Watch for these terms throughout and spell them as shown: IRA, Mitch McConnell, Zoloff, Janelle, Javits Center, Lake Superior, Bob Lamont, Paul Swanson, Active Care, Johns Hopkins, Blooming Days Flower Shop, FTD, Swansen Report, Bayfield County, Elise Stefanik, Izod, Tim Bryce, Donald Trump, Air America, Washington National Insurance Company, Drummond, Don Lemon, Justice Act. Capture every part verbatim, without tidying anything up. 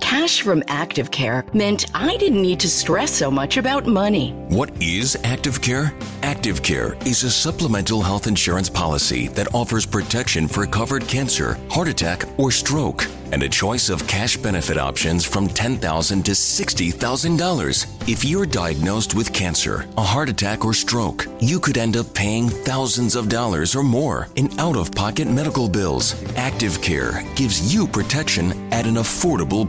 cash from Active Care meant I didn't need to stress so much about money. What is Active Care? Active Care is a supplemental health insurance policy that offers protection for covered cancer, heart attack, or stroke, and a choice of cash benefit options from ten thousand dollars to sixty thousand dollars. If you're diagnosed with cancer, a heart attack, or stroke, you could end up paying thousands of dollars or more in out-of-pocket medical bills. Active Care gives you protection at an affordable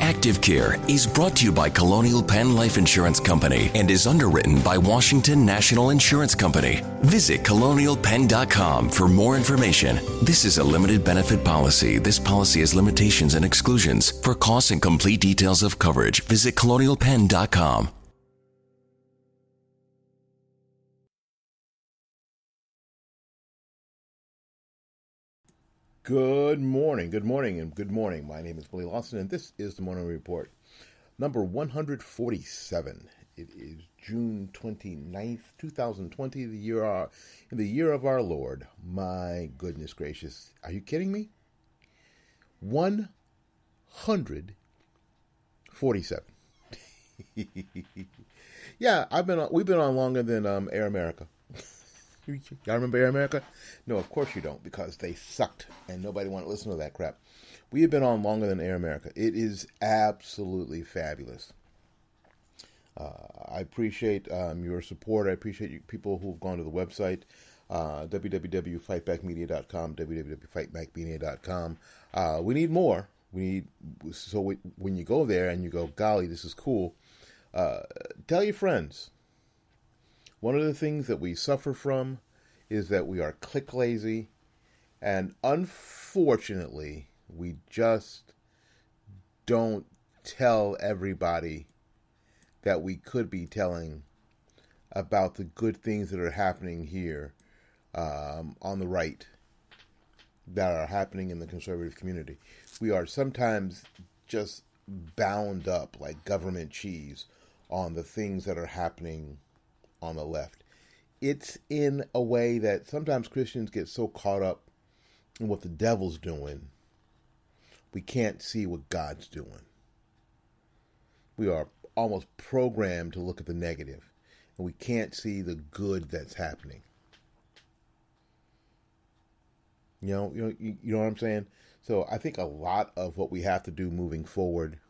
Active Care is brought to you by Colonial Penn Life Insurance Company and is underwritten by Washington National Insurance Company. Visit colonial penn dot com for more information. This is a limited benefit policy. This policy has limitations and exclusions. For costs and complete details of coverage, visit colonial penn dot com. Good morning, good morning, and good morning. My name is Billy Lawson, and this is the Morning Report, number one hundred forty-seven. It is June twenty-ninth, twenty twenty, the year our, in the year of our Lord. My goodness gracious, are you kidding me? one hundred forty-seven. Yeah, I've been on, we've been on longer than um, Air America. Y'all remember Air America? No, of course you don't, because they sucked, and nobody wanted to listen to that crap. We have been on longer than Air America. It is absolutely fabulous. Uh, I appreciate um, your support. I appreciate you people who have gone to the website, uh, w w w dot fight back media dot com, w w w dot fight back media dot com. Uh, we need more. We need so we, when you go there and you go, golly, this is cool, uh, tell your friends. One of the things that we suffer from is that we are click lazy, and unfortunately, we just don't tell everybody that we could be telling about the good things that are happening here um, on the right, that are happening in the conservative community. We are sometimes just bound up like government cheese on the things that are happening on the left. It's in a way that sometimes Christians get so caught up in what the devil's doing, we can't see what God's doing. We are almost programmed to look at the negative, and we can't see the good that's happening. You know, you know, you, you know what I'm saying? So I think a lot of what we have to do moving forward,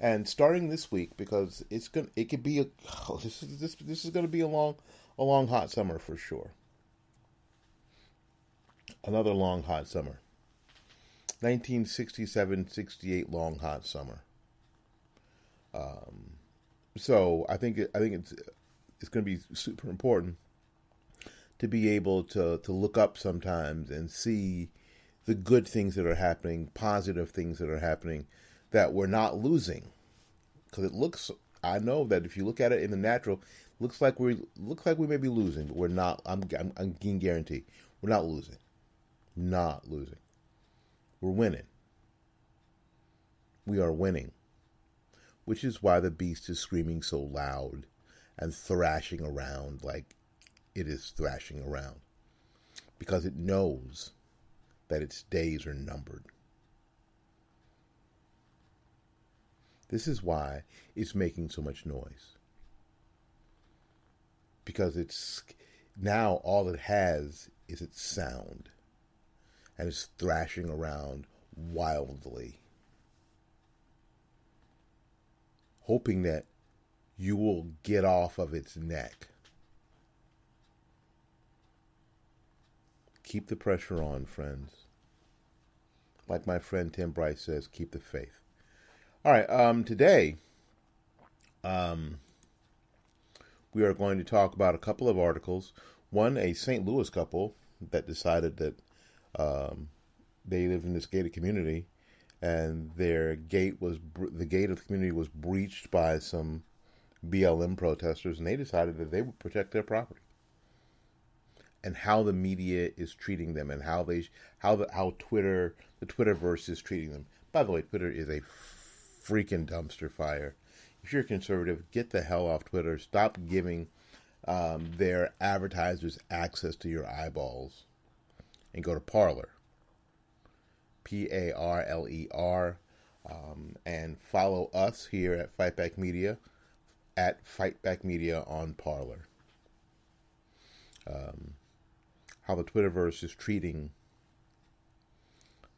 and starting this week, because it's gonna, it could be a, oh, this is this this is gonna be a long, a long hot summer for sure. Another long hot summer. nineteen sixty-seven sixty-eight long hot summer. Um, so I think it, I think it's it's gonna be super important to be able to to look up sometimes and see the good things that are happening, positive things that are happening, that we're not losing. Because it looks, I know that if you look at it in the natural, looks like we looks like we may be losing, but we're not. I'm I'm, I'm guarantee we're not losing, not losing. We're winning. We are winning, which is why the beast is screaming so loud and thrashing around like it is thrashing around, because it knows that its days are numbered. This is why it's making so much noise. Because it's now all it has is its sound. And it's thrashing around wildly, hoping that you will get off of its neck. Keep the pressure on, friends. Like my friend Tim Bryce says, keep the faith. All right, um, today um, we are going to talk about a couple of articles. One, a Saint Louis couple that decided that um, they live in this gated community, and their gate was bre- the gate of the community was breached by some B L M protesters, and they decided that they would protect their property. And how the media is treating them, and how they how the how Twitter the Twitterverse is treating them. By the way, Twitter is a freaking dumpster fire. If you're a conservative, get the hell off Twitter. Stop giving um, their advertisers access to your eyeballs, and go to Parler, P A R L E R, um, and follow us here at Fightback Media at Fightback Media on Parler. Um, how the Twitterverse is treating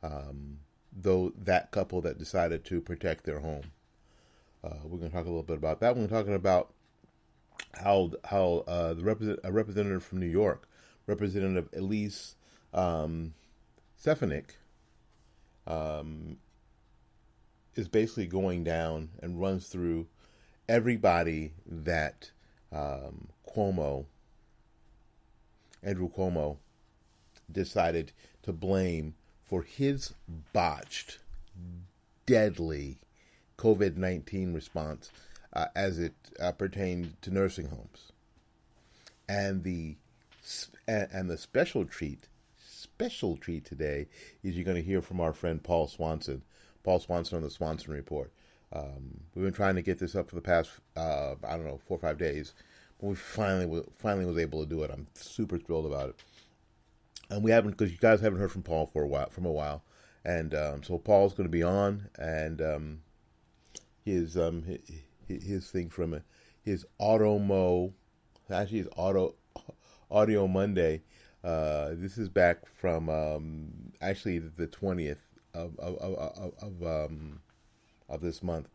um, though that couple that decided to protect their home. Uh, we're going to talk a little bit about that. We're talking about how how uh, the represent, a representative from New York, Representative Elise um, Stefanik, um, is basically going down and runs through everybody that um, Cuomo. Andrew Cuomo decided to blame for his botched, deadly COVID nineteen response uh, as it uh, pertained to nursing homes, and the and the special treat, special treat today is you're going to hear from our friend Paul Swanson, Paul Swanson on the Swansen Report. Um, we've been trying to get this up for the past uh, I don't know four or five days. We finally, finally was able to do it. I'm super thrilled about it, and we haven't because you guys haven't heard from Paul for a while, from a while, and um, so Paul's going to be on, and um, his um his, his thing from his Automo, actually his Auto Audio Monday. Uh, this is back from um, actually the twentieth of of of, of, um, of this month,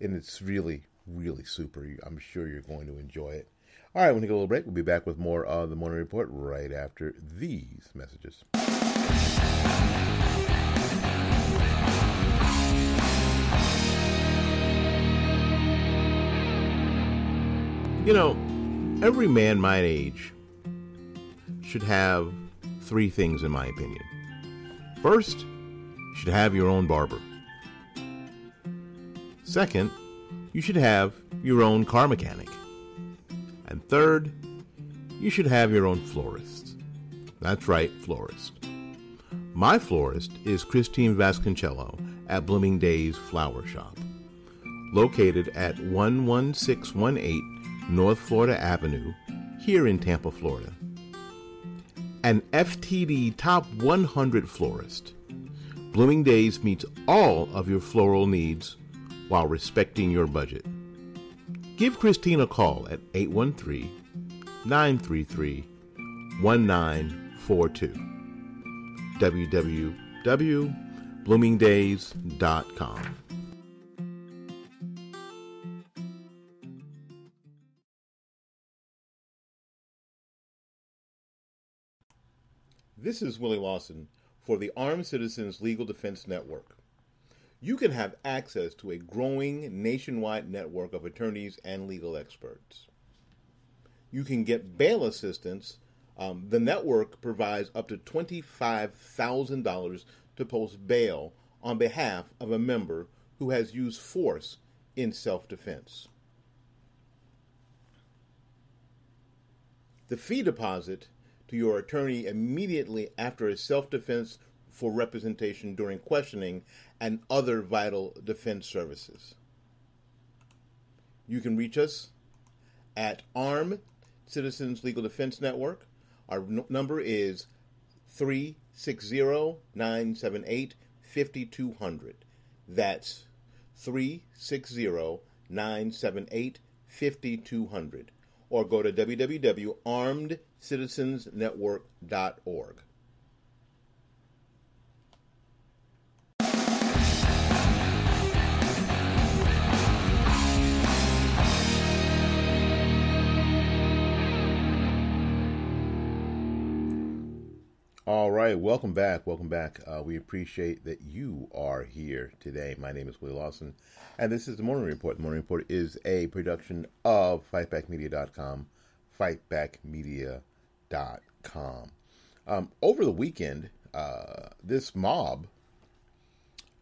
and it's really really super. I'm sure you're going to enjoy it. All right, we're going to take a little break. We'll be back with more of the Morning Report right after these messages. You know, every man my age should have three things, in my opinion. First, you should have your own barber. Second, you should have your own car mechanic. And third, you should have your own florist. That's right, florist. My florist is Christine Vasconcello at Blooming Days Flower Shop, located at one one six one eight North Florida Avenue, here in Tampa, Florida. An F T D Top one hundred florist, Blooming Days meets all of your floral needs while respecting your budget. Give Christine a call at eight one three, nine three three, one nine four two. w w w dot blooming days dot com. This is Willie Lawson for the Armed Citizens Legal Defense Network. You can have access to a growing nationwide network of attorneys and legal experts. You can get bail assistance Um, the network provides up to twenty-five thousand dollars to post bail on behalf of a member who has used force in self-defense. The fee deposit to your attorney immediately after a self-defense for representation during questioning and other vital defense services. You can reach us at Armed Citizens Legal Defense Network. Our n- number is three six zero, nine seven eight, five two zero zero. That's three six zero, nine seven eight, five two zero zero. Or go to w w w dot armed citizens network dot org. All right, welcome back, welcome back. Uh, we appreciate that you are here today. My name is Willie Lawson, and this is The Morning Report. The Morning Report is a production of fight back media dot com, fight back media dot com. Um, over the weekend, uh, this mob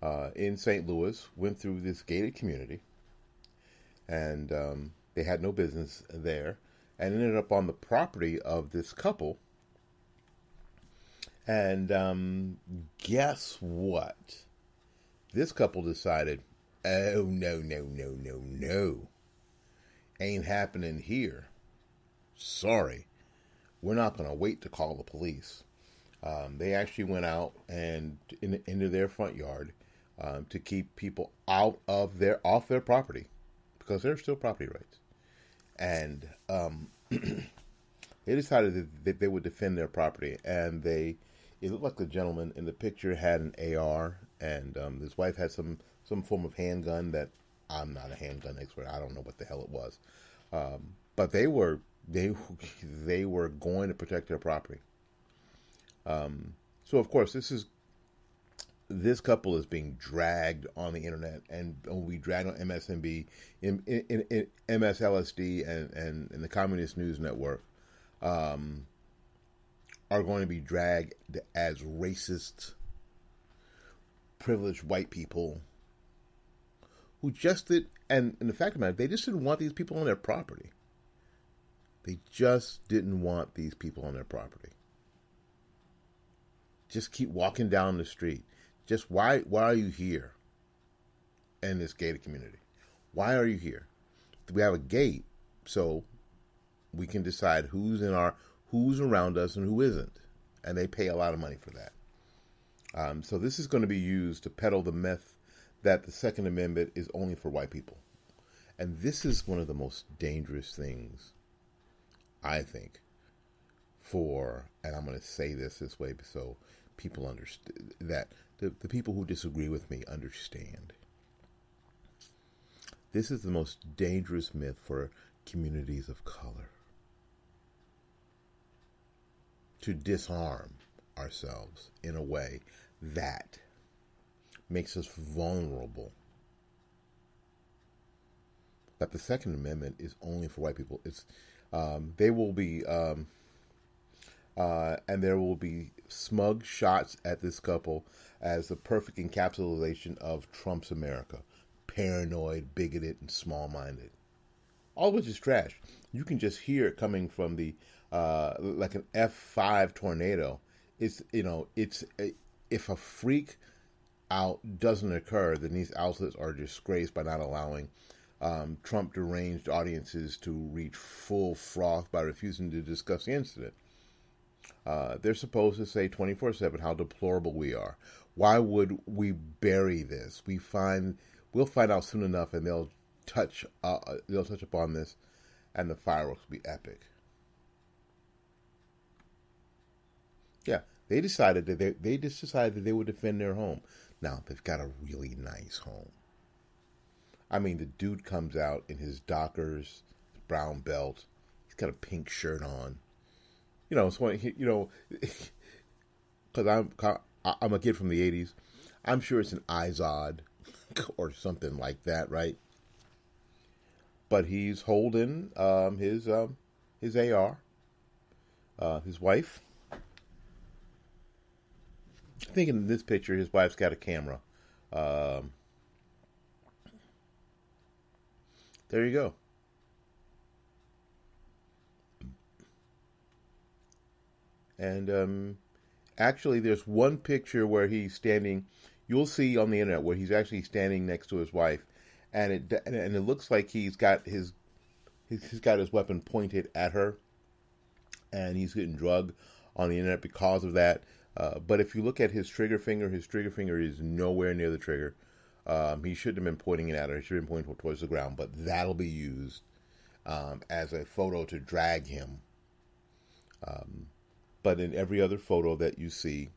uh, in Saint Louis went through this gated community, and um, they had no business there, and ended up on the property of this couple. And um, guess what? This couple decided, oh, no, no, no, no, no. Ain't happening here. Sorry. We're not going to wait to call the police. Um, they actually went out and in, into their front yard um, to keep people out of their, off their property, because there's still property rights. And um, they decided that they would defend their property, and they... It looked like the gentleman in the picture had an A R, and um, his wife had some, some form of handgun that I'm not a handgun expert. I don't know what the hell it was, um, but they were they they were going to protect their property. Um, so of course, this is this couple is being dragged on the internet, and we dragged on M S N B, in, in, in M S L S D, and, and, and the Communist News Network. Um, are going to be dragged as racist, privileged white people who just did, and, and the fact of the matter, they just didn't want these people on their property. They just didn't want these people on their property. Just keep walking down the street. Just why, why are you here in this gated community? Why are you here? We have a gate, so we can decide who's in our... who's around us and who isn't. And they pay a lot of money for that. Um, so this is going to be used to peddle the myth that the Second Amendment is only for white people. And this is one of the most dangerous things, I think, for, and I'm going to say this this way so people understand, that the, the people who disagree with me understand. This is the most dangerous myth for communities of color. To disarm ourselves in a way that makes us vulnerable. That the Second Amendment is only for white people. It's um, they will be, um, uh, and there will be smug shots at this couple as the perfect encapsulation of Trump's America. Paranoid, bigoted, and small-minded. All of which is trash. You can just hear it coming from the Uh, like an F five tornado. It's, you know, it's a, if a freak out doesn't occur, then these outlets are disgraced by not allowing um, Trump deranged audiences to reach full froth by refusing to discuss the incident. Uh, they're supposed to say twenty-four seven how deplorable we are. Why would we bury this? We find we'll find out soon enough, and they'll touch uh, they'll touch upon this, and the fireworks will be epic. Yeah, they decided that they, they just decided that they would defend their home. Now, they've got a really nice home. I mean, the dude comes out in his Dockers, his brown belt. He's got a pink shirt on. You know, it's one, you know, because I'm, I'm a kid from the eighties. I'm sure it's an Izod or something like that, right? But he's holding um, his um, his A R. uh, his wife. I think in this picture, his wife's got a camera. Um, there you go. And um, actually, there's one picture where he's standing. You'll see on the internet where he's actually standing next to his wife, and it and it looks like he's got his he's got his weapon pointed at her, and he's getting drugged on the internet because of that. Uh, but if you look at his trigger finger, his trigger finger is nowhere near the trigger. Um, he shouldn't have been pointing it at her. He should have been pointing towards the ground. But that'll be used um, as a photo to drag him. Um, but in every other photo that you see,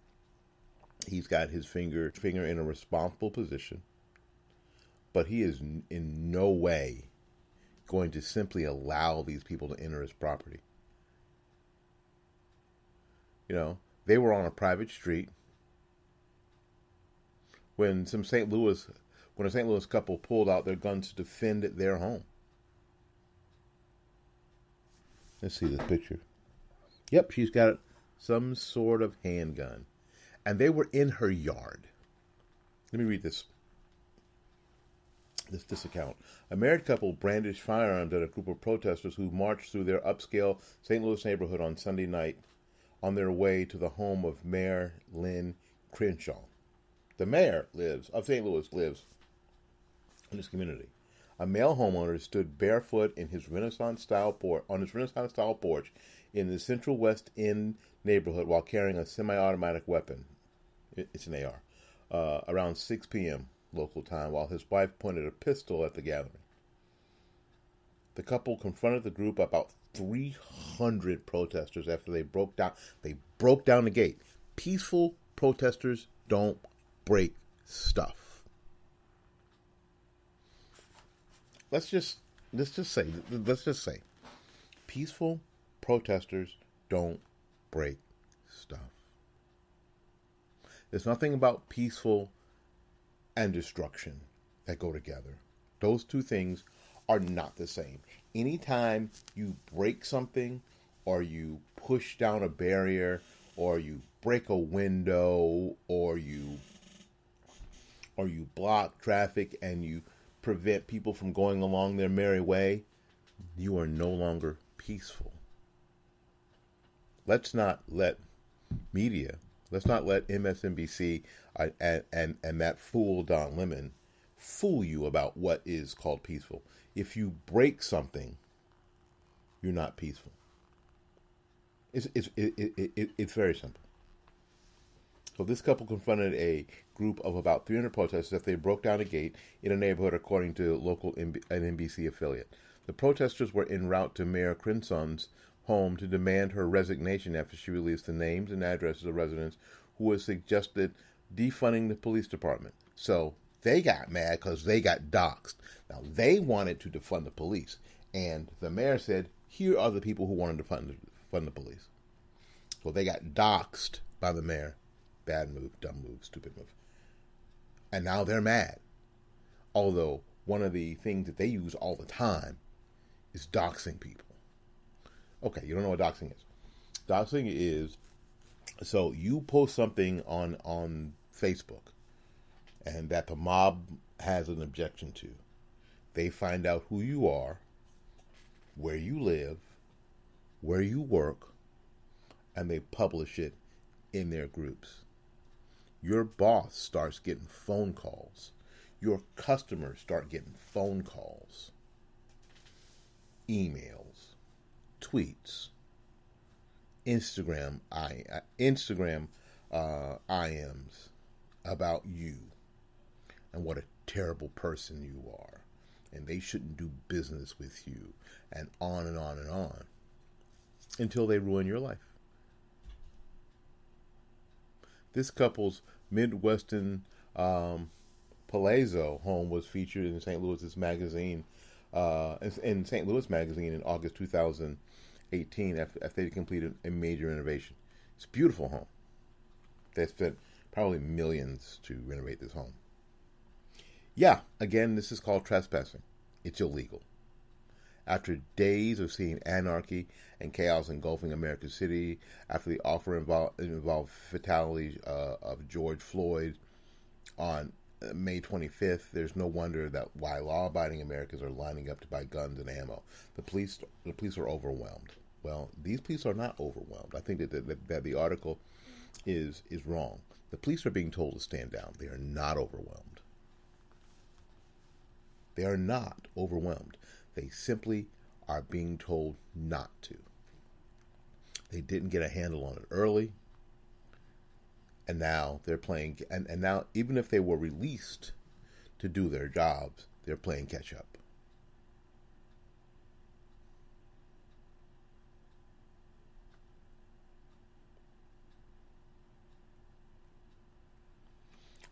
he's got his finger finger in a responsible position, but he is in no way going to simply allow these people to enter his property. You know, they were on a private street when some Saint Louis, when a Saint Louis couple pulled out their guns to defend their home. Let's see this picture. Yep, she's got some sort of handgun. And they were in her yard. Let me read this. This, this account. A married couple brandished firearms at a group of protesters who marched through their upscale Saint Louis neighborhood on Sunday night on their way to the home of Mayor Lynn Crenshaw. The mayor lives of Saint Louis lives in this community. A male homeowner stood barefoot in his Renaissance-style porch on his Renaissance-style porch in the Central West End neighborhood while carrying a semi-automatic weapon. It's an A R, uh, around six p.m. local time, while his wife pointed a pistol at the gathering. The couple confronted the group, about three hundred protesters, after they broke down. They broke down the gate. Peaceful protesters don't break stuff. Let's just let's just say let's just say, peaceful protesters don't break stuff. There's nothing about peaceful and destruction that go together. Those two things are not the same. Anytime you break something, or you push down a barrier, or you break a window, or you or you block traffic and you prevent people from going along their merry way, you are no longer peaceful. Let's not let media, let's not let M S N B C uh, and, and, and that fool Don Lemon fool you about what is called peaceful. If you break something, you're not peaceful. It's, it's, it, it, it, it's very simple. So this couple confronted a group of about three hundred protesters after they broke down a gate in a neighborhood, according to local M B- an N B C affiliate. The protesters were en route to Mayor Crenson's home to demand her resignation after she released the names and addresses of residents who had suggested defunding the police department. So they got mad because they got doxxed. Now, they wanted to defund the police, and the mayor said, here are the people who wanted to fund, fund the police. So they got doxxed by the mayor. Bad move, dumb move, stupid move. And now they're mad. Although, one of the things that they use all the time is doxing people. Okay, you don't know what doxing is. Doxing is, so you post something on, on Facebook, and that the mob has an objection to. They find out who you are, where you live, where you work, and they publish it in their groups. Your boss starts getting phone calls. Your customers start getting phone calls, emails, tweets, Instagram, I, uh, Instagram uh, I Ms about you and what a terrible person you are, and they shouldn't do business with you, and on and on and on until they ruin your life. This couple's Midwestern um, Palazzo home was featured in Saint Louis's magazine, uh, in Saint Louis magazine in August two thousand eighteen after, after they completed a major renovation. It's a beautiful home. They spent probably millions to renovate this home. Yeah, again, this is called trespassing. It's illegal. After days of seeing anarchy and chaos engulfing American City, after the offer involved, involved fatalities uh, of George Floyd on May twenty-fifth, there's no wonder that why law-abiding Americans are lining up to buy guns and ammo. The police, the police are overwhelmed. Well, these police are not overwhelmed. I think that the, that the article is is wrong. The police are being told to stand down. They are not overwhelmed. They are not overwhelmed. They simply are being told not to. They didn't get a handle on it early. And now they're playing, and, and now even if they were released to do their jobs, they're playing catch up.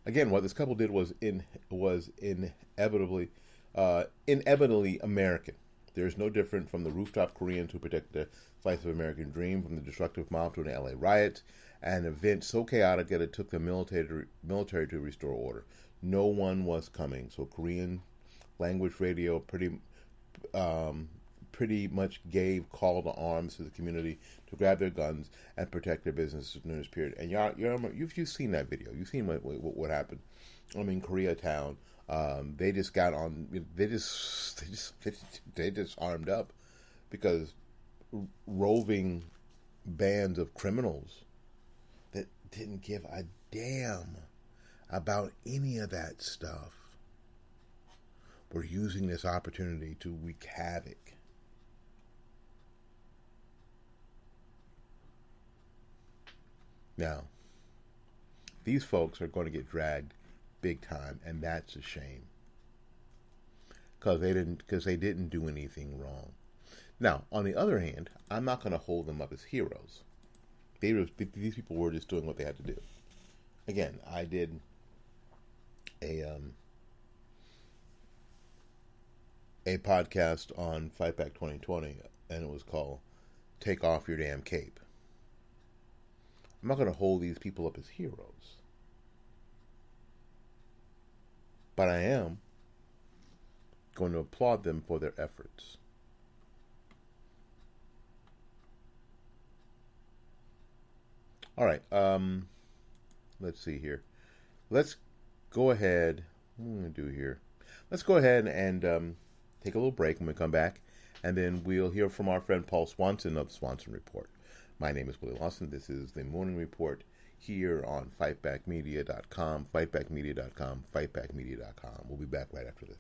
Again, what this couple did was in was inevitably uh, inevitably American. There is no different from the rooftop Koreans who protect the slice of American dream from the destructive mob to an L A riot, an event so chaotic that it took the military, military to restore order. No one was coming, so Korean language radio pretty um, pretty much gave call to arms to the community to grab their guns and protect their businesses during this period. And y'all, y'all, you've, you've seen that video. You've seen what, what, what happened. I mean, Koreatown. Um, they just got on. They just they just they just armed up because roving bands of criminals that didn't give a damn about any of that stuff were using this opportunity to wreak havoc. Now, these folks are going to get dragged big time, and that's a shame. Because they didn't, because they didn't do anything wrong. Now, on the other hand, I'm not going to hold them up as heroes. They were, these people were just doing what they had to do. Again, I did a um, a podcast on Fightback twenty twenty, and it was called "Take Off Your Damn Cape." I'm not going to hold these people up as heroes. But I am going to applaud them for their efforts. All right, um, let's see here. Let's go ahead. What am I going to do here? Let's go ahead and um, take a little break when we come back, and then we'll hear from our friend Paul Swanson of the Swansen Report. My name is Willie Lawson. This is the Morning Report here on fightback media dot com, fightback media dot com, fightback media dot com. We'll be back right after this.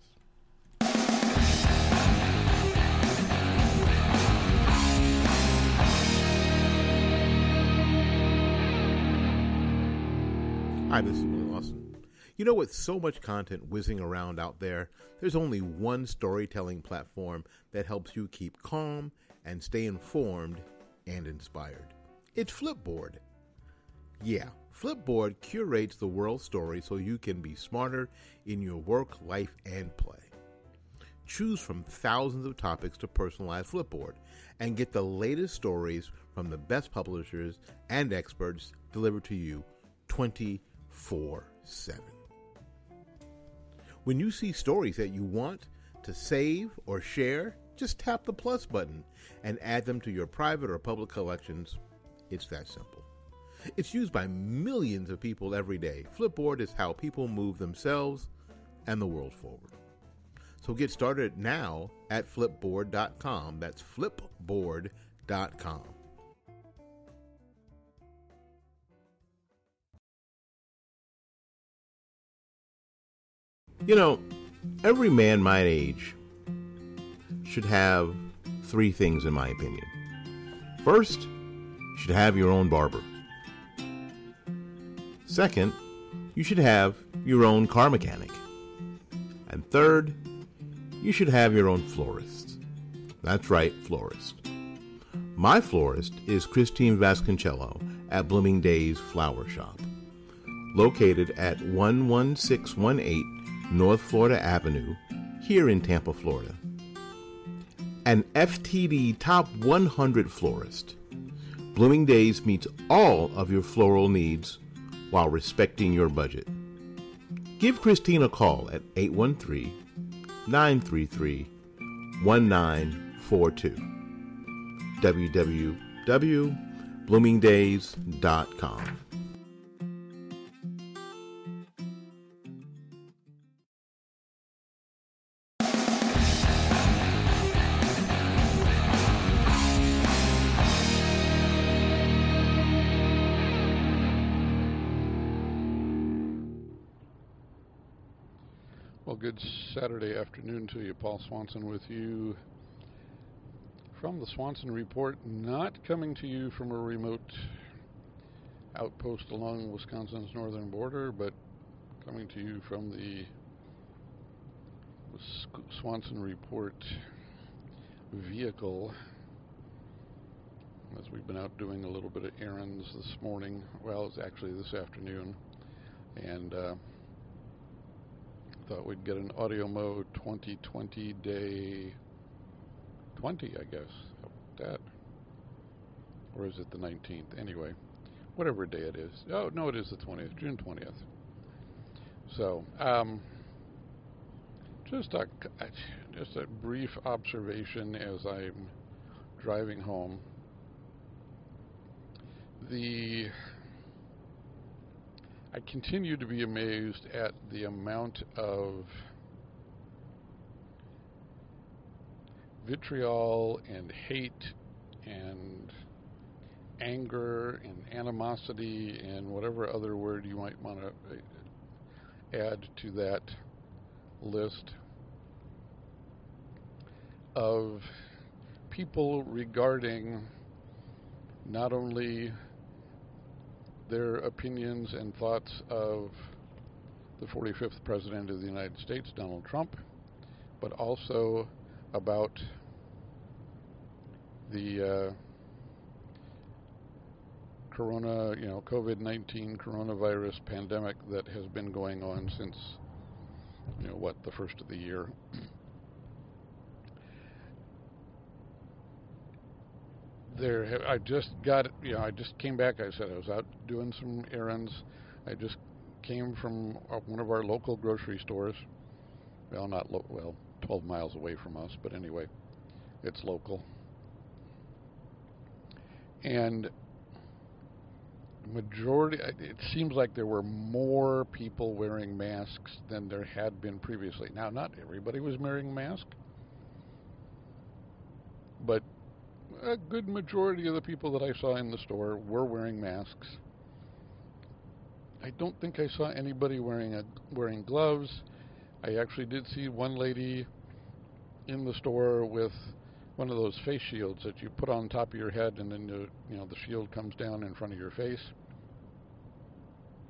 Hi, this is Billy Lawson. You know, with so much content whizzing around out there, there's only one storytelling platform that helps you keep calm and stay informed and inspired. It's Flipboard. Yeah, Flipboard curates the world's story so you can be smarter in your work, life, and play. Choose from thousands of topics to personalize Flipboard and get the latest stories from the best publishers and experts delivered to you twenty-four seven. When you see stories that you want to save or share, just tap the plus button and add them to your private or public collections. It's that simple. It's used by millions of people every day. Flipboard is how people move themselves and the world forward. So get started now at flipboard dot com. That's flipboard dot com. You know, every man my age should have three things, in my opinion. First, you should have your own barber. Second, you should have your own car mechanic. And third, you should have your own florist. That's right, florist. My florist is Christine Vasconcello at Blooming Days Flower Shop, located at one one six one eight North Florida Avenue, here in Tampa, Florida. An F T D Top one hundred florist, Blooming Days meets all of your floral needs while respecting your budget. Give Christine a call at eight one three, nine three three, one nine four two. w w w dot blooming days dot com. Good Saturday afternoon to you. Paul Swanson with you from the Swansen Report, not coming to you from a remote outpost along Wisconsin's northern border, but coming to you from the Swansen Report vehicle, as we've been out doing a little bit of errands this morning. Well, it's actually this afternoon, and uh, thought we'd get an Audio Mode twenty twenty day twenty, I guess. How about that? Or is it the nineteenth? Anyway, whatever day it is. Oh, no, it is the twentieth, June twentieth. So, um, just a, just a brief observation as I'm driving home. The... I continue to be amazed at the amount of vitriol and hate and anger and animosity and whatever other word you might want to add to that list of people regarding not only their opinions and thoughts of the forty-fifth President of the United States, Donald Trump, but also about the uh, corona, you know, COVID nineteen coronavirus pandemic that has been going on since, you know, what, the first of the year. There, I just got, you know, I just came back. I said I was out doing some errands. I just came from one of our local grocery stores. Well, not lo- well, twelve miles away from us, but anyway, it's local. And majority, it seems like there were more people wearing masks than there had been previously. Now, not everybody was wearing a mask, but a good majority of the people that I saw in the store were wearing masks. I don't think I saw anybody wearing a, wearing gloves. I actually did see one lady in the store with one of those face shields that you put on top of your head, and then you, you know the shield comes down in front of your face.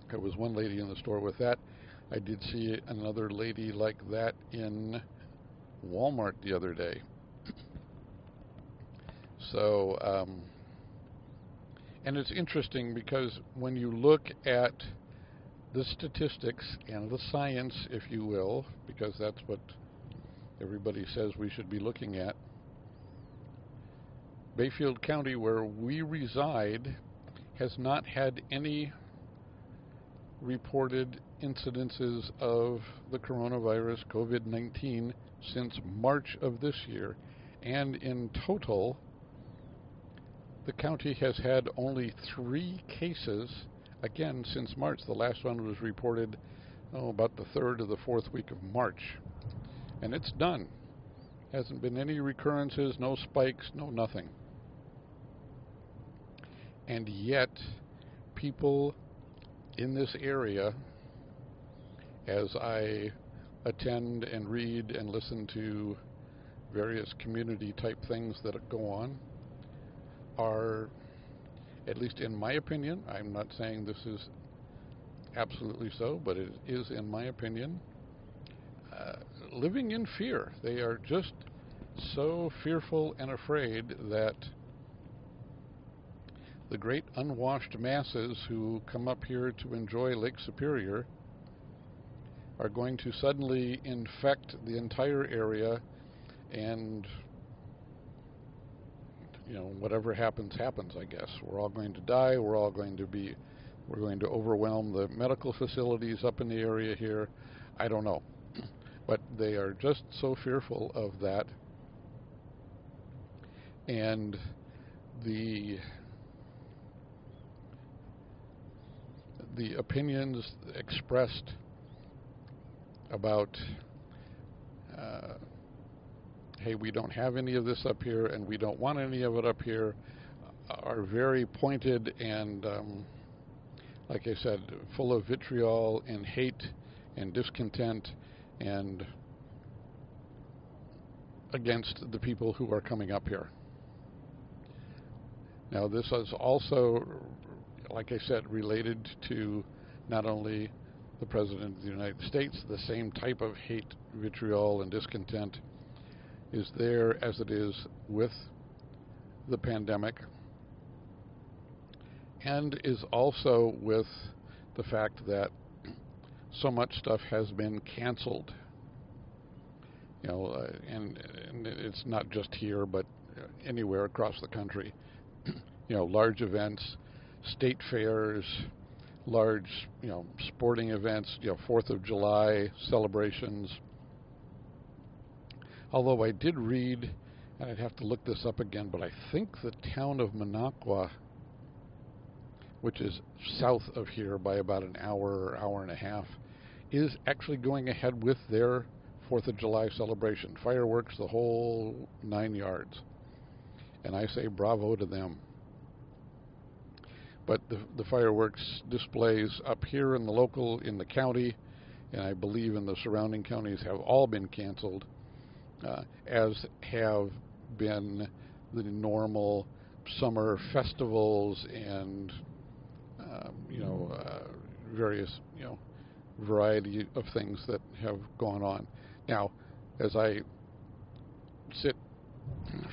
There was one lady in the store with that. I did see another lady like that in Walmart the other day. So, um, and it's interesting because when you look at the statistics and the science, if you will, because that's what everybody says we should be looking at, Bayfield County, where we reside, has not had any reported incidences of the coronavirus COVID nineteen since March of this year, and in total, the county has had only three cases, again, since March. The last one was reported oh, about the third or the fourth week of March. And it's done. Hasn't been any recurrences, no spikes, no nothing. And yet, people in this area, as I attend and read and listen to various community-type things that go on, are, at least in my opinion, I'm not saying this is absolutely so, but it is in my opinion, uh, living in fear. They are just so fearful and afraid that the great unwashed masses who come up here to enjoy Lake Superior are going to suddenly infect the entire area, and you know, whatever happens, happens, I guess. We're all going to die. We're all going to be, we're going to overwhelm the medical facilities up in the area here. I don't know. But they are just so fearful of that and the the opinions expressed about uh, hey, we don't have any of this up here and we don't want any of it up here are very pointed and um, like I said, full of vitriol and hate and discontent and against the people who are coming up here. Now this is also, like I said, related to not only the President of the United States, the same type of hate, vitriol, and discontent is there as it is with the pandemic, and is also with the fact that so much stuff has been canceled. You know, uh, and, and it's not just here, but anywhere across the country. You know, large events, state fairs, large, you know, sporting events, you know, fourth of July celebrations. Although I did read, and I'd have to look this up again, but I think the town of Minocqua, which is south of here by about an hour or hour and a half, is actually going ahead with their fourth of July celebration. Fireworks, the whole nine yards. And I say bravo to them. But the, the fireworks displays up here in the local, in the county, and I believe in the surrounding counties, have all been canceled, uh, as have been the normal summer festivals and, uh, you know, uh, various, you know, variety of things that have gone on. Now, as I sit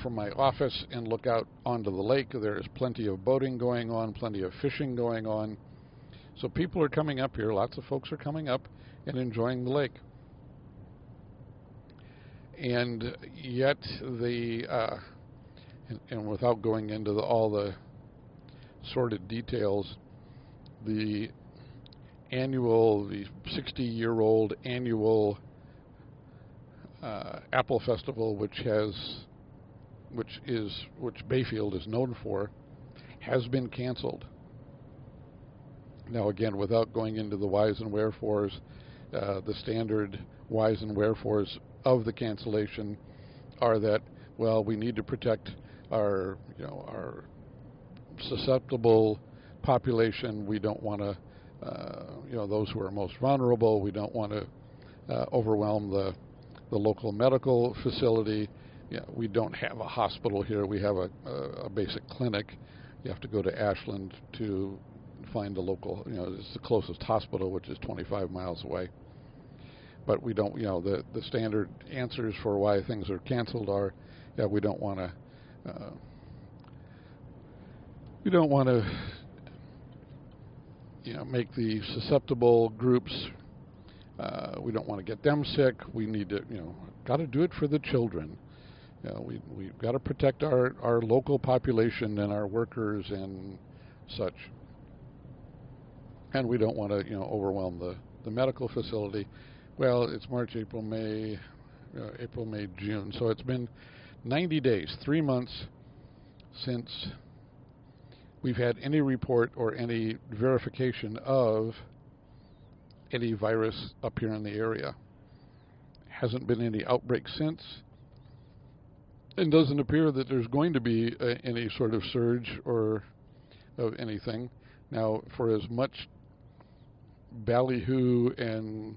from my office and look out onto the lake, there is plenty of boating going on, plenty of fishing going on. So people are coming up here. Lots of folks are coming up and enjoying the lake. And yet the, uh, and, and without going into the, all the sordid details, the annual, the sixty-year-old annual uh, Apple Festival, which has, which is, which Bayfield is known for, has been canceled. Now, again, without going into the whys and wherefores, uh, the standard whys and wherefores of the cancellation are that, well, we need to protect our, you know, our susceptible population. We don't want to Uh, you know, those who are most vulnerable. We don't want to uh, overwhelm the the local medical facility. You know, we don't have a hospital here. We have a, a basic clinic. You have to go to Ashland to find the local, you know, it's the closest hospital, which is twenty-five miles away. But we don't, you know, the, the standard answers for why things are canceled are, yeah, we don't want to, uh, we don't want to, you know, make the susceptible groups, uh, we don't want to get them sick, we need to, you know, got to do it for the children. You know, we, we've got to protect our, our local population and our workers and such. And we don't want to, you know, overwhelm the, the medical facility. Well, it's March, April, May, uh, April, May, June. So it's been ninety days, three months since we've had any report or any verification of any virus up here in the area. Hasn't been any outbreak since, and doesn't appear that there's going to be uh, any sort of surge or of anything. Now, for as much ballyhoo and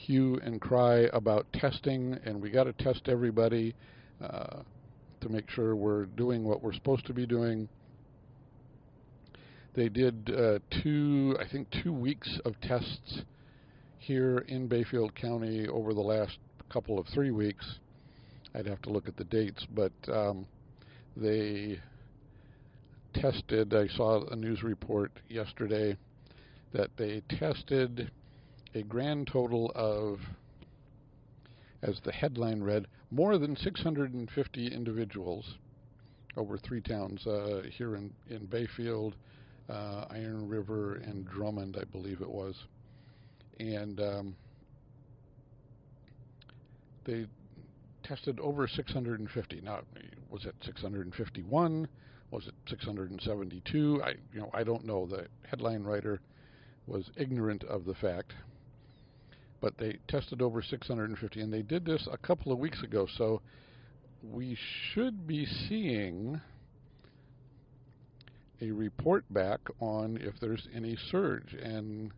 hue and cry about testing, and we got to test everybody uh, to make sure we're doing what we're supposed to be doing, they did uh, two, I think, two weeks of tests here in Bayfield County over the last couple of three weeks. I'd have to look at the dates, but um, they tested, I saw a news report yesterday that they tested a grand total of, as the headline read, more than six hundred fifty individuals over three towns uh, here in, in Bayfield, Uh, Iron River and Drummond, I believe it was, and um, they tested over six hundred fifty. Now, was it six hundred fifty-one? Was it six hundred seventy-two? I, you know, I don't know. The headline writer was ignorant of the fact, but they tested over six hundred fifty, and they did this a couple of weeks ago. So we should be seeing a report back on if there's any surge, and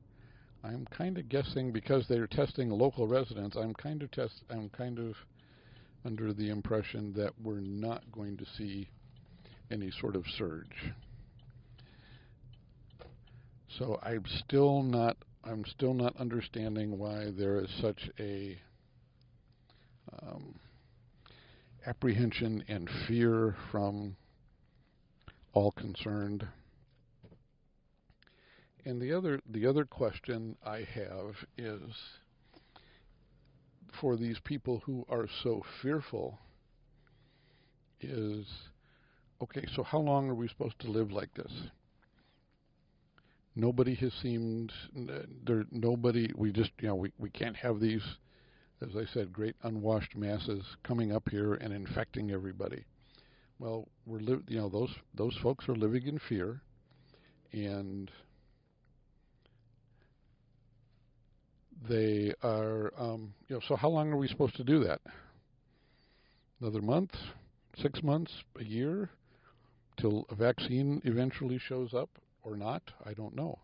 I'm kind of guessing because they're testing local residents. I'm kind of test. I'm kind of under the impression that we're not going to see any sort of surge. So I'm still not. I'm still not understanding why there is such a um, apprehension and fear from all concerned. And the other the other question I have is, for these people who are so fearful, is, okay, so how long are we supposed to live like this? Nobody has seemed there. Nobody. We just you know we we can't have these, as I said, great unwashed masses coming up here and infecting everybody. Well, we're li- you know those those folks are living in fear, and they are, um, you know, so how long are we supposed to do that? Another month, six months, a year, till a vaccine eventually shows up or not? I don't know.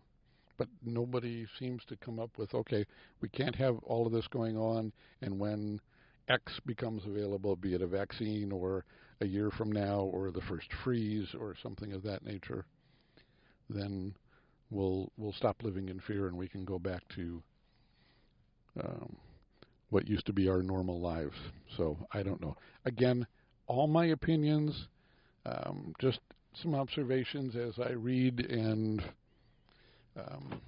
But nobody seems to come up with, okay, we can't have all of this going on, and when X becomes available, be it a vaccine or a year from now or the first freeze or something of that nature, then we'll, we'll stop living in fear and we can go back to Um, what used to be our normal lives. So I don't know. Again, all my opinions, um, just some observations as I read and um,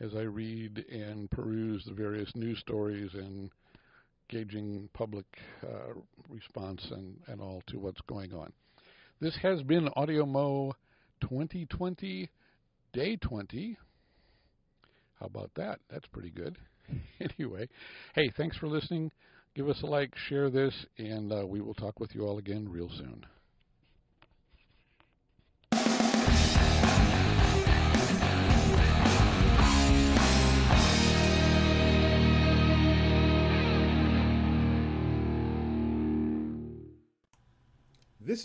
as I read and peruse the various news stories and gauging public uh, response and, and all to what's going on. This has been AudioMo twenty twenty, Day twenty. How about that? That's pretty good. Anyway, hey, thanks for listening. Give us a like, share this, and uh, we will talk with you all again real soon. This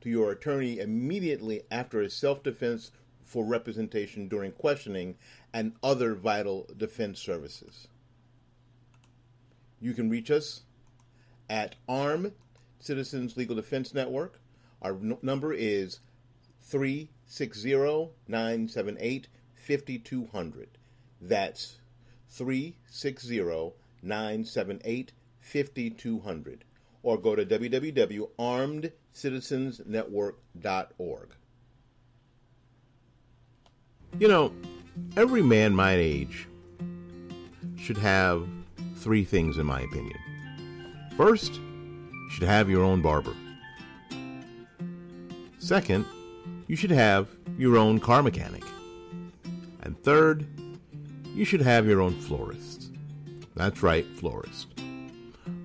to your attorney immediately after a self-defense for representation during questioning and other vital defense services. You can reach us at Armed Citizens Legal Defense Network. Our n- number is three six zero, nine seven eight, five two zero zero. That's three six zero, nine seven eight, five two zero zero. Or go to w w w dot armed citizens network dot org. You know, every man my age should have three things, in my opinion. First, you should have your own barber. Second, you should have your own car mechanic. And third, you should have your own florist. That's right, florist.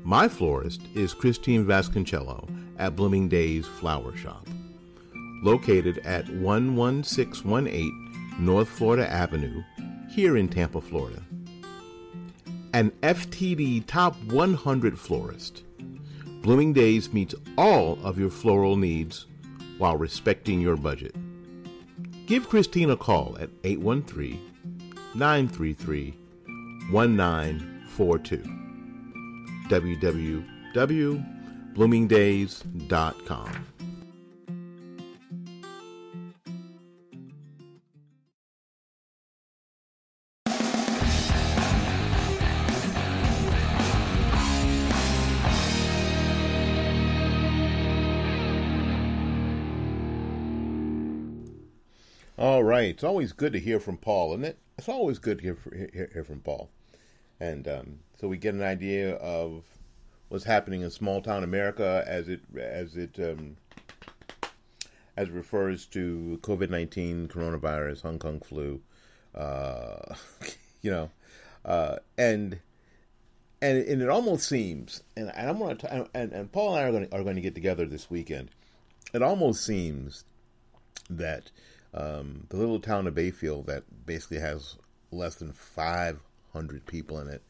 My florist is Christine Vasconcello at Blooming Days Flower Shop, located at one one six one eight North Florida Avenue, here in Tampa, Florida. An F T D Top one hundred florist, Blooming Days meets all of your floral needs while respecting your budget. Give Christine a call at eight one three, nine three three, one nine four two. w w w dot blooming days dot com. All right. It's always good to hear from Paul, isn't it? It's always good to hear, hear, hear from Paul. And um, so we get an idea of what's happening in small-town America as it as it um, as it refers to COVID nineteen, coronavirus, Hong Kong flu, uh, you know, uh, and and and it almost seems, and I'm going to, and and Paul and I are going are going to get together this weekend. It almost seems that um, the little town of Bayfield that basically has less than five hundred people in it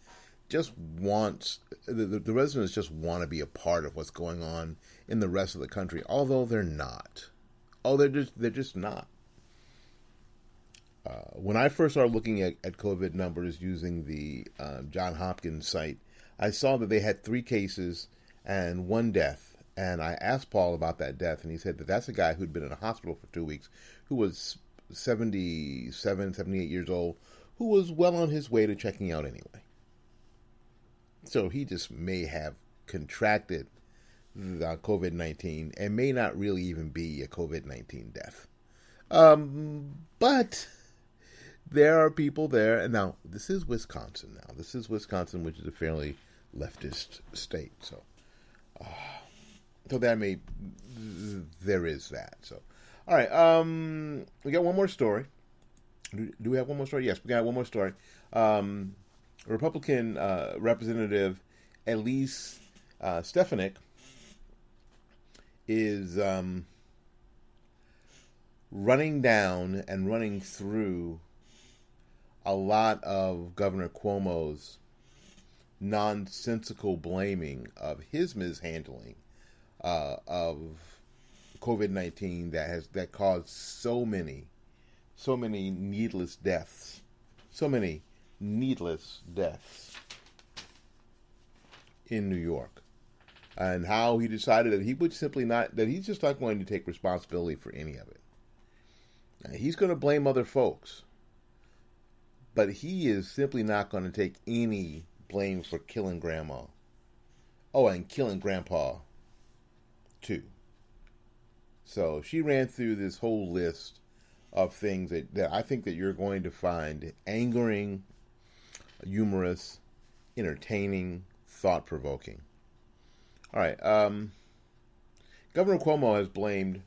just wants, the, the residents just want to be a part of what's going on in the rest of the country, although they're not. Oh, they're just, they're just not. Uh, when I first started looking at, at COVID numbers using the uh, Johns Hopkins site, I saw that they had three cases and one death. And I asked Paul about that death, and he said that that's a guy who'd been in a hospital for two weeks, who was seventy-seven, seventy-eight years old, who was well on his way to checking out anyway. So he just may have contracted COVID nineteen and may not really even be a COVID nineteen death. Um, but there are people there. And now this is Wisconsin now. This is Wisconsin, which is a fairly leftist state. So, uh, so that may, there is that. So, all right. Um, we got one more story. Do, do we have one more story? Yes, we got one more story. Um, Republican uh, Representative Elise uh, Stefanik is um, running down and running through a lot of Governor Cuomo's nonsensical blaming of his mishandling uh, of COVID nineteen that has that caused so many, so many needless deaths, so many needless deaths in New York, and how he decided that he would simply not, that he's just not going to take responsibility for any of it. Now, he's going to blame other folks, but he is simply not going to take any blame for killing grandma. Oh, and killing grandpa too. So she ran through this whole list of things that, that I think that you're going to find angering, humorous, entertaining, thought-provoking. All right. Um, Governor Cuomo has blamed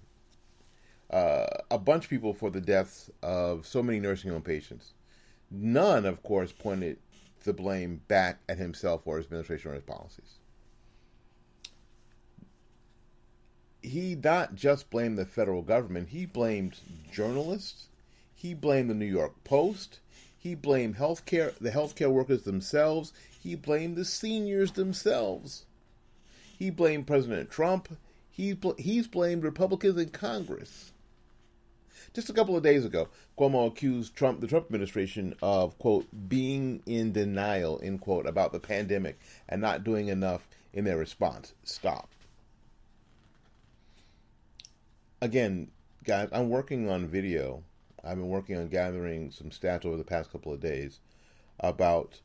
uh, a bunch of people for the deaths of so many nursing home patients. None, of course, pointed the blame back at himself or his administration or his policies. He not just blamed the federal government, he blamed journalists, he blamed the New York Post, he blamed healthcare, the healthcare workers themselves, he blamed the seniors themselves. He blamed President Trump, he bl- he's blamed Republicans in Congress. Just a couple of days ago, Cuomo accused Trump, the Trump administration of, quote, being in denial, end quote, about the pandemic and not doing enough in their response. Stop. Again, guys, I'm working on video. I've been working on gathering some stats over the past couple of days about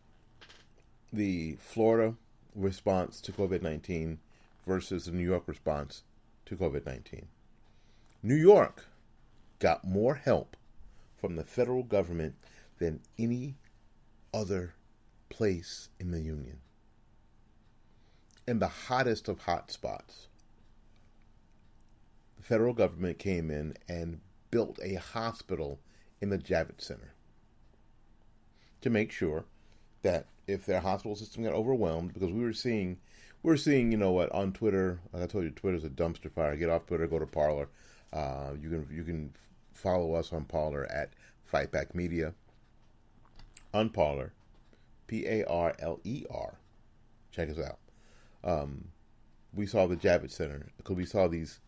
the Florida response to COVID nineteen versus the New York response to COVID nineteen. New York got more help from the federal government than any other place in the union, in the hottest of hot spots. The federal government came in and built a hospital in the Javits Center to make sure that if their hospital system got overwhelmed, because we were seeing, we were seeing, you know what, on Twitter, like I told you, Twitter's a dumpster fire. Get off Twitter, go to Parler. Uh, you can you can follow us on Parler at FightbackMedia. On Parler, P A R L E R. Check us out. Um, we saw the Javits Center because we saw these.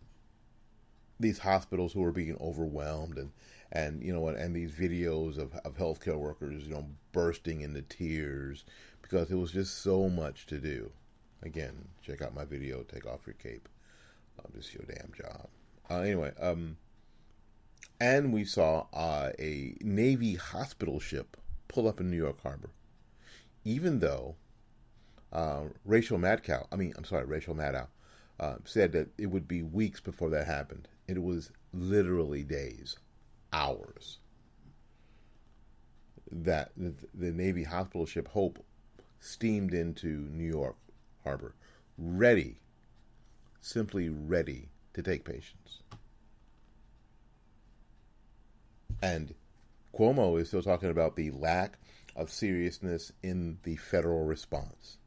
these hospitals who are being overwhelmed, and, and, you know, and, and these videos of, of healthcare workers, you know, bursting into tears because it was just so much to do. Again, check out my video, Take Off Your Cape. Uh, this is your damn job. Uh, anyway, um, and we saw uh, a Navy hospital ship pull up in New York Harbor, even though uh, Rachel Maddow, I mean, I'm sorry, Rachel Maddow, uh, said that it would be weeks before that happened. It was literally days. hours. That the Navy hospital ship Hope steamed into New York Harbor, ready, simply ready to take patients. And Cuomo is still talking about the lack of seriousness in the federal response.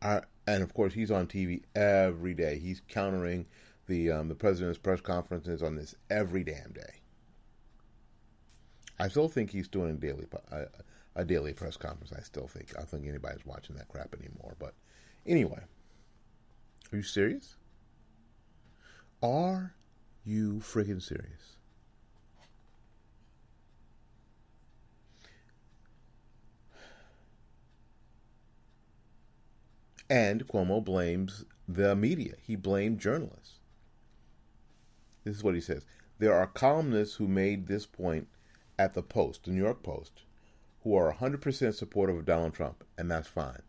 Our, and of course, he's on T V every day. He's countering the um, the president's press conferences on this every damn day. I still think he's doing a daily a, a daily press conference. I still think I don't think anybody's watching that crap anymore. But anyway, are you serious? Are you friggin' serious? And Cuomo blames the media. He blamed journalists. This is what he says. There are columnists who made this point at the Post, the New York Post, who are one hundred percent supportive of Donald Trump, and that's fine.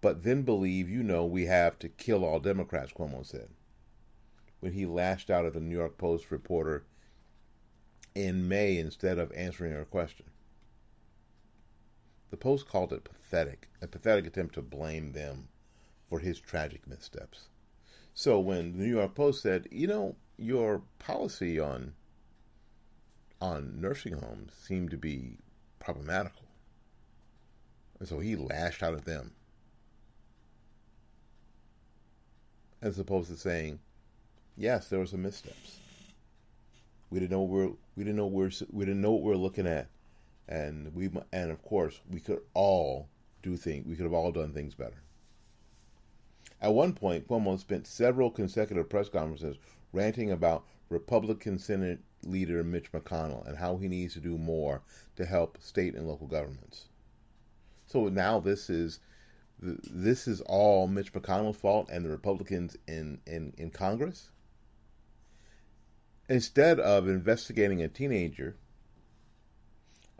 But then believe, you know, we have to kill all Democrats, Cuomo said, when he lashed out at the New York Post reporter in May instead of answering her question. The Post called it pathetic, a pathetic attempt to blame them for his tragic missteps. So when the New York Post said, you know, your policy on on nursing homes seemed to be problematical, and so he lashed out at them, as opposed to saying, yes, there were some missteps. We didn't know what we're we didn't know what we're we didn't know what we're looking at, and we and of course we could all do things. We could have all done things better. At one point, Cuomo spent several consecutive press conferences ranting about Republican Senate Leader Mitch McConnell and how he needs to do more to help state and local governments. So now this is this is all Mitch McConnell's fault and the Republicans in, in, in Congress? Instead of investigating a teenager,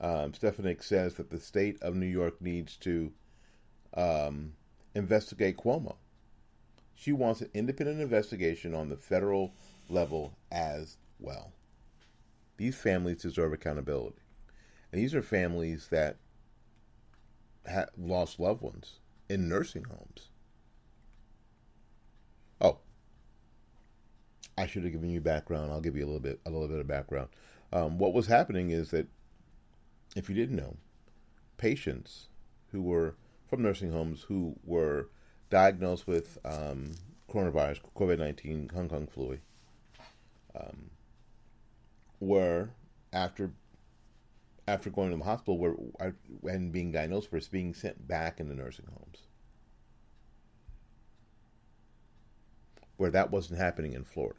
um, Stefanik says that the state of New York needs to um, investigate Cuomo. She wants an independent investigation on the federal level as well. These families deserve accountability. And these are families that ha- lost loved ones in nursing homes. Oh, I should have given you background. I'll give you a little bit, a little bit of background. Um, what was happening is that, if you didn't know, patients who were from nursing homes who were diagnosed with um, coronavirus, COVID nineteen, Hong Kong flu, um, were, after after going to the hospital were, and being diagnosed for it, being sent back into nursing homes, where that wasn't happening in Florida.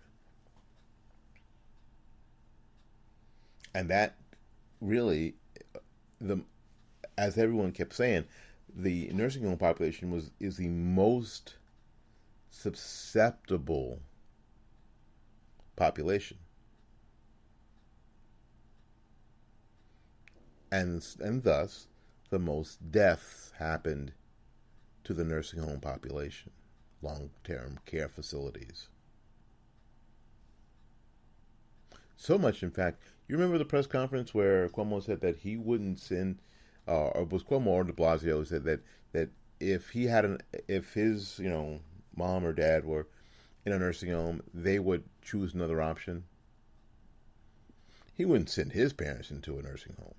And that really, the as everyone kept saying, the nursing home population was is the most susceptible population. And and thus, the most deaths happened to the nursing home population, long-term care facilities. So much, in fact, you remember the press conference where Cuomo said that he wouldn't send, uh, or was Cuomo or de Blasio who said that, that if he had an, if his, you know, mom or dad were in a nursing home, they would choose another option. He wouldn't send his parents into a nursing home.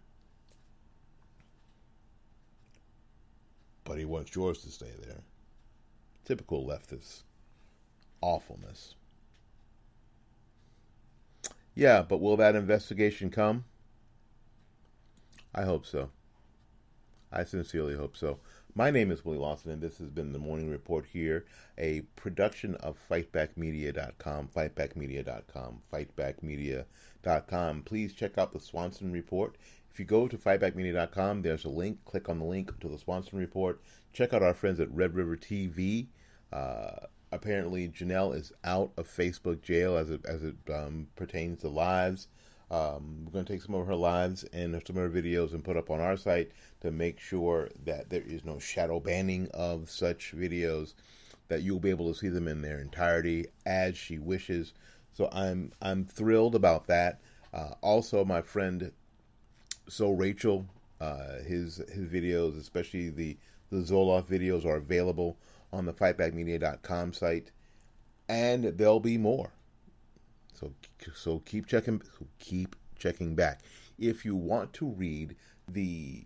But he wants yours to stay there. Typical leftist awfulness. Yeah, but will that investigation come? I hope so. I sincerely hope so. My name is Willie Lawson, and this has been The Morning Report here, a production of fightback media dot com, fightback media dot com, fightback media dot com. Please check out the Swansen Report. If you go to fightback media dot com, there's a link. Click on the link to the Swanson Report. Check out our friends at Red River T V. Uh, apparently, Janelle is out of Facebook jail as it as it um, pertains to lives. Um, we're going to take some of her lives and some of her videos and put up on our site to make sure that there is no shadow banning of such videos, that you'll be able to see them in their entirety as she wishes. So I'm I'm thrilled about that. Uh, also, my friend, so Rachel, uh, his his videos, especially the the Zoloff videos, are available on the fight back media dot com site, and there'll be more. So so keep checking keep checking back. If you want to read the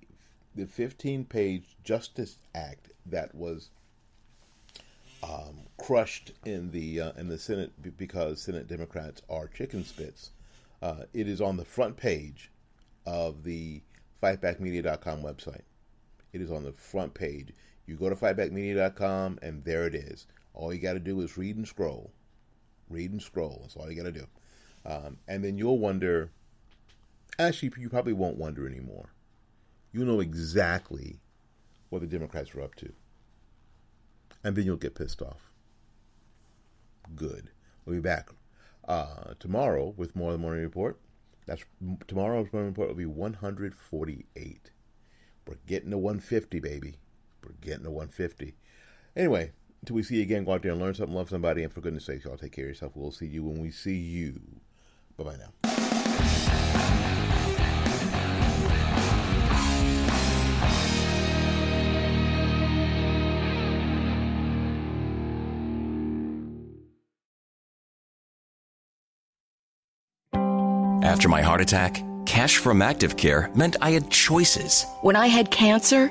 the fifteen page Justice Act that was um, crushed in the uh, in the Senate because Senate Democrats are chicken spits, uh, it is on the front page of the fight back media dot com website. It is on the front page. You go to fight back media dot com and there it is. All you got to do is read and scroll. Read and scroll. That's all you got to do. Um, and then you'll wonder, actually, you probably won't wonder anymore. You'll know exactly what the Democrats are up to. And then you'll get pissed off. Good. We'll be back uh, tomorrow with more of the Morning Report. That's tomorrow's Morning Report will be one forty-eight. We're getting to one fifty, baby. We're getting to one fifty. Anyway, until we see you again, go out there and learn something, love somebody, and for goodness sakes, y'all take care of yourself. We'll see you when we see you. Bye-bye now. After my heart attack, cash from Active Care meant I had choices. When I had cancer,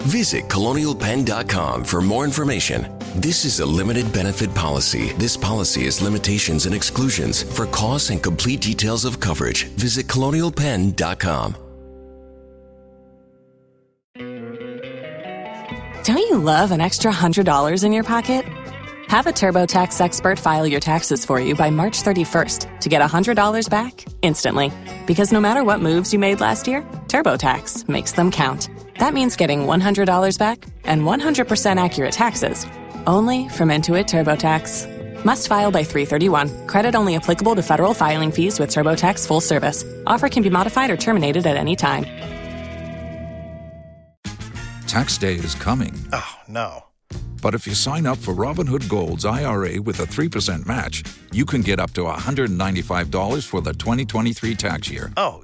Visit colonial penn dot com for more information. This is a limited benefit policy. This policy has limitations and exclusions. For costs and complete details of coverage, visit colonial penn dot com. Don't you love an extra one hundred dollars in your pocket? Have a TurboTax expert file your taxes for you by March thirty-first to get one hundred dollars back instantly. Because no matter what moves you made last year, TurboTax makes them count. That means getting one hundred dollars back and one hundred percent accurate taxes, only from Intuit TurboTax. Must file by three thirty-one. Credit only applicable to federal filing fees with TurboTax full service. Offer can be modified or terminated at any time. Tax day is coming. Oh, no. But if you sign up for Robinhood Gold's I R A with a three percent match, you can get up to one hundred ninety-five dollars for the twenty twenty-three tax year. Oh,